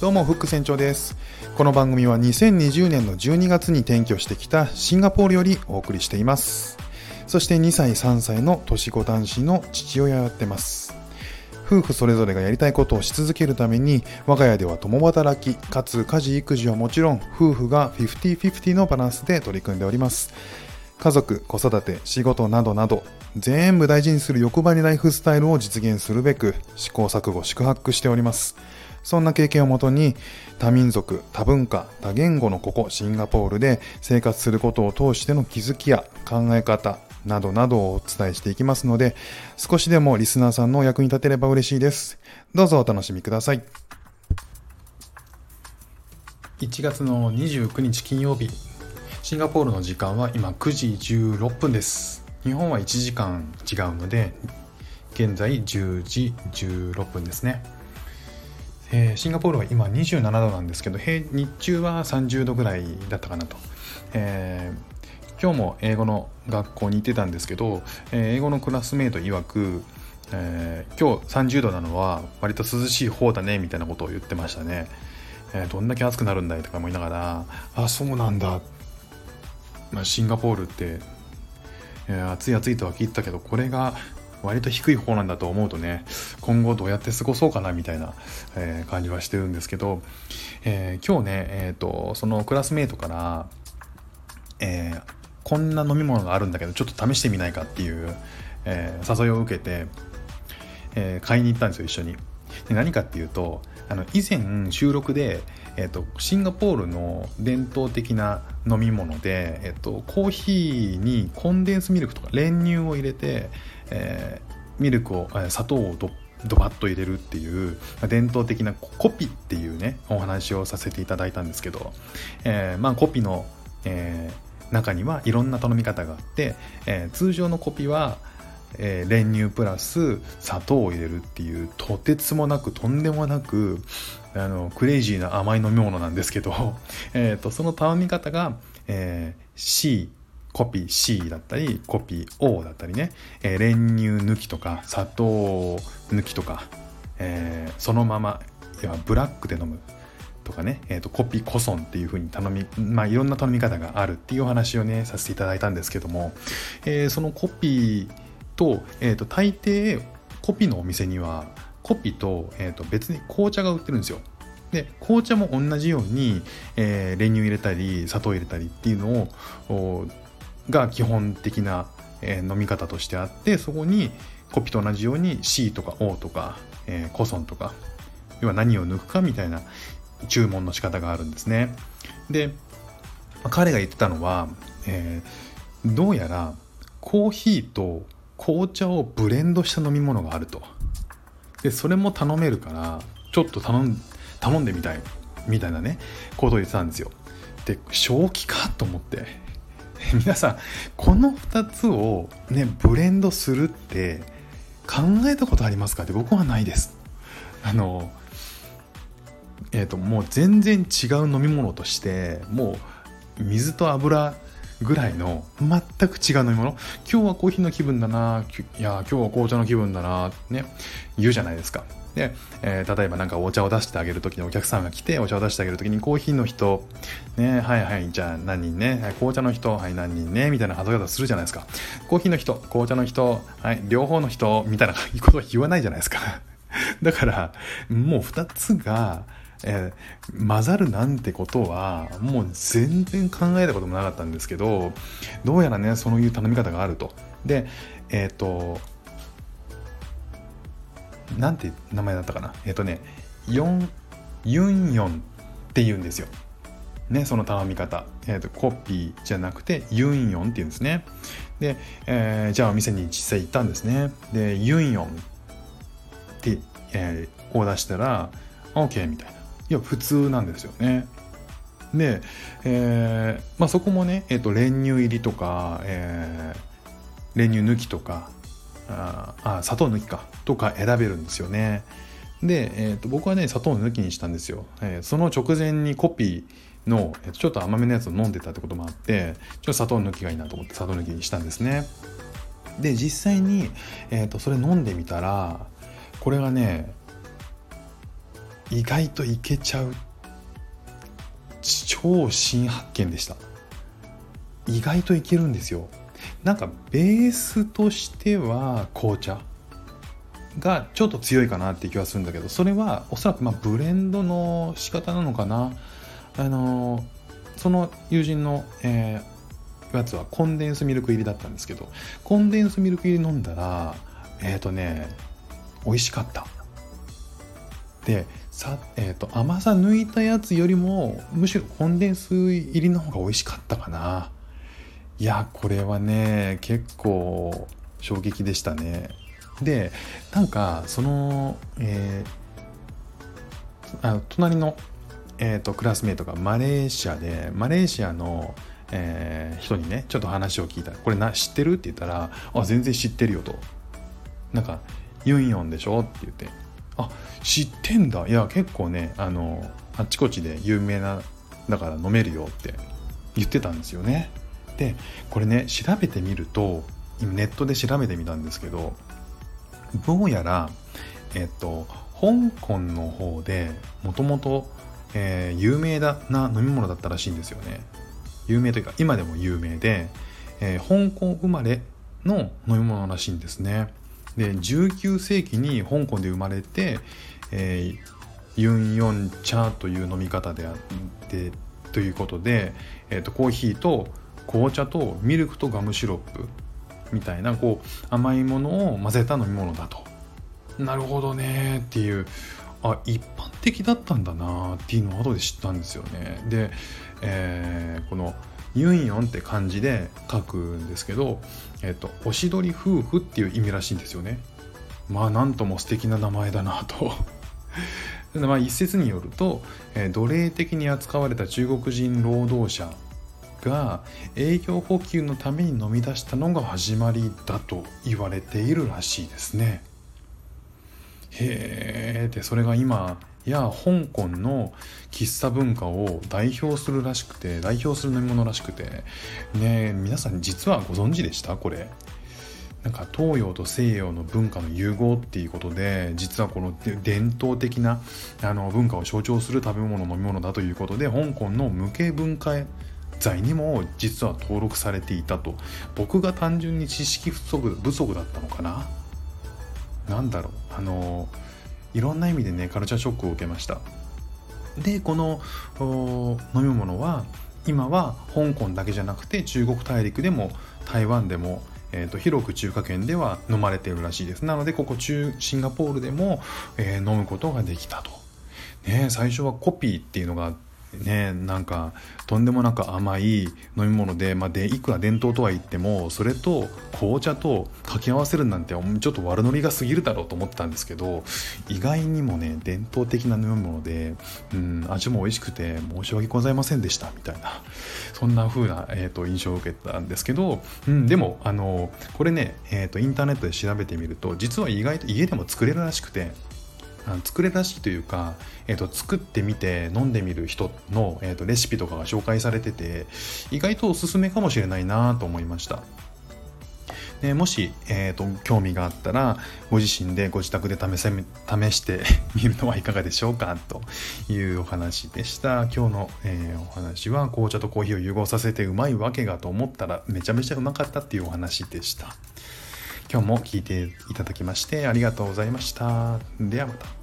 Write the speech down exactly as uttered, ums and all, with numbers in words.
どうもフック船長です。この番組はにせんにじゅうねんのじゅうにがつに転居してきたシンガポールよりお送りしています。そしてにさいさんさいの年子男子の父親をやってます。夫婦それぞれがやりたいことをし続けるために我が家では共働きかつ家事育児はもちろん夫婦が フィフティーフィフティー のバランスで取り組んでおります。家族、子育て、仕事などなど全部大事にする欲張りライフスタイルを実現するべく試行錯誤宿泊しております。そんな経験をもとに多民族、多文化、多言語のここシンガポールで生活することを通しての気づきや考え方などなどをお伝えしていきますので、少しでもリスナーさんのお役に立てれば嬉しいです。どうぞお楽しみください。いちがつのにじゅうくにち金曜日、シンガポールの時間は今くじじゅうろっぷんです。日本はいちじかん違うので現在じゅうじじゅうろっぷんですね。えー、シンガポールは今にじゅうななどなんですけど、平日中はさんじゅうどぐらいだったかなと。えー、今日も英語の学校に行ってたんですけど、えー、英語のクラスメイト曰く、えー、今日さんじゅうどなのは割と涼しい方だねみたいなことを言ってましたね。えー、どんだけ暑くなるんだいとか思いながら、あ、そうなんだ、まあ、シンガポールって、えー、暑い暑いとは聞いたけどこれが割と低い方なんだと思うとね、今後どうやって過ごそうかなみたいな、えー、感じはしてるんですけど、えー、今日ね、えーと、そのクラスメイトから、えー、こんな飲み物があるんだけどちょっと試してみないかっていう、えー、誘いを受けて、えー、買いに行ったんですよ、一緒に。で、何かっていうと、あの以前収録で、えーと、シンガポールの伝統的な飲み物で、えーと、コーヒーにコンデンスミルクとか練乳を入れて、えー、ミルクを、砂糖を ド, ドバッと入れるっていう伝統的なコピっていうねお話をさせていただいたんですけど、えー、まあコピの、えー、中にはいろんな頼み方があって、えー、通常のコピは、えー、練乳プラス砂糖を入れるっていうとてつもなくとんでもなくあのクレイジーな甘い飲み物なんですけどえとその頼み方が、えー、Cコピー C だったりコピー O だったりね、えー、練乳抜きとか砂糖抜きとか、えー、そのまま要はブラックで飲むとかね、えー、とコピーコソンっていう風に頼み、まあ、いろんな頼み方があるっていうお話をねさせていただいたんですけども、えー、そのコピー と,、えー、と大抵コピーのお店にはコピー と,、えー、と別に紅茶が売ってるんですよ。で紅茶も同じように、えー、練乳入れたり砂糖入れたりっていうのをが基本的な飲み方としてあって、そこにコピと同じように C とか O とか、えー、コソンとか要は何を抜くかみたいな注文の仕方があるんですね。で彼が言ってたのは、えー、どうやらコーヒーと紅茶をブレンドした飲み物があると。でそれも頼めるからちょっと頼ん、頼んでみたいみたいなねことを言ってたんですよ。で正気かと思って、皆さんこのふたつをねブレンドするって考えたことありますかって、僕はないです。あのえっともう全然違う飲み物として、もう水と油ぐらいの全く違う飲み物、今日はコーヒーの気分だな、いや今日は紅茶の気分だなね言うじゃないですか。で、えー、例えばなんかお茶を出してあげるときに、お客さんが来てお茶を出してあげるときに、コーヒーの人ね、はいはい、じゃあ何人ね、はい、紅茶の人、はい何人ねみたいな数え方するじゃないですか。コーヒーの人、紅茶の人、はい両方の人みたいなことは言わないじゃないですか。だからもうふたつが、えー、混ざるなんてことはもう全然考えたこともなかったんですけど、どうやらねそういう頼み方があると。でえっとなんて名前だったかな、えっとねヨンユンヨンって言うんですよね、その頼み方、えっとコピーじゃなくてユンヨンって言うんですね。で、えー、じゃあお店に実際行ったんですね。でユンヨンって、えー、を出したら OK みたいな、いや普通なんですよね。で、えーまあ、そこもね、えっと練乳入りとか、えー、練乳抜きとか、ああ砂糖抜きかとか選べるんですよね。で、えー、と僕はね砂糖抜きにしたんですよ。えー、その直前にコピーの、えー、ちょっと甘めのやつを飲んでたってこともあって、ちょっと砂糖抜きがいいなと思って砂糖抜きにしたんですね。で実際に、えー、とそれ飲んでみたら、これがね意外といけちゃう超新発見でした。意外といけるんですよ。なんかベースとしては紅茶がちょっと強いかなって気はするんだけど、それはおそらくまあブレンドの仕方なのかな。あのその友人の、えー、やつはコンデンスミルク入りだったんですけど、コンデンスミルク入り飲んだらえーとね美味しかった。でさ、えーと甘さ抜いたやつよりもむしろコンデンス入りの方が美味しかったかな。いやこれはね結構衝撃でしたね。でなんかその、えー、あ隣の、えーとクラスメートがマレーシアでマレーシアの、えー、人にねちょっと話を聞いたら、これな知ってるって言ったら、あ全然知ってるよと、なんかユンヨンでしょって言って、あ知ってんだ、いや結構ねあのあっちこっちで有名なだから飲めるよって言ってたんですよね。でこれね調べてみると、今ネットで調べてみたんですけど、どうやらえっと香港の方でもともと有名だな飲み物だったらしいんですよね。有名というか今でも有名で、えー、香港生まれの飲み物らしいんですね。でじゅうきゅうせいきに香港で生まれて、えー、ユンヨン茶という飲み方であってということで、えっとコーヒーと紅茶とミルクとガムシロップみたいなこう甘いものを混ぜた飲み物だと。なるほどねっていう、あ一般的だったんだなっていうのを後で知ったんですよね。で、えー、このユンヨンって漢字で書くんですけど、えっとおしどり夫婦っていう意味らしいんですよね。まあなんとも素敵な名前だなとまあ一説によると、えー、奴隷的に扱われた中国人労働者が栄養補給のために飲み出したのが始まりだと言われているらしいですね。へー。でそれが今や香港の喫茶文化を代表するらしくて、代表する飲み物らしくてね。皆さん実はご存知でした？これなんか東洋と西洋の文化の融合っていうことで、実はこの伝統的なあの文化を象徴する食べ物飲み物だということで、香港の無形文化へ罪にも実は登録されていたと。僕が単純に知識不足、不足だったのかな。なんだろう、あのいろんな意味でねカルチャーショックを受けました。でこの飲み物は今は香港だけじゃなくて中国大陸でも台湾でも、えーと、広く中華圏では飲まれているらしいです。なのでここ中シンガポールでも、えー、飲むことができたと、ね、最初はコピーっていうのがね、なんかとんでもなく甘い飲み物で、まあ、でいくら伝統とは言ってもそれと紅茶と掛け合わせるなんてちょっと悪ノリが過ぎるだろうと思ってたんですけど、意外にもね伝統的な飲み物で、うん、味も美味しくて申し訳ございませんでしたみたいな、そんな風な、えー、と印象を受けたんですけど、うん、でもあのこれね、えー、とインターネットで調べてみると、実は意外と家でも作れるらしくて、作れらしいというか、えー、と作ってみて飲んでみる人の、えー、とレシピとかが紹介されてて、意外とおすすめかもしれないなと思いました。でもし、えー、と興味があったらご自身でご自宅で試せ、試してみるのはいかがでしょうかというお話でした。今日の、えー、お話は紅茶とコーヒーを融合させてうまいわけがと思ったらめちゃめちゃうまかったっていうお話でした。今日も聞いていただきましてありがとうございました。ではまた。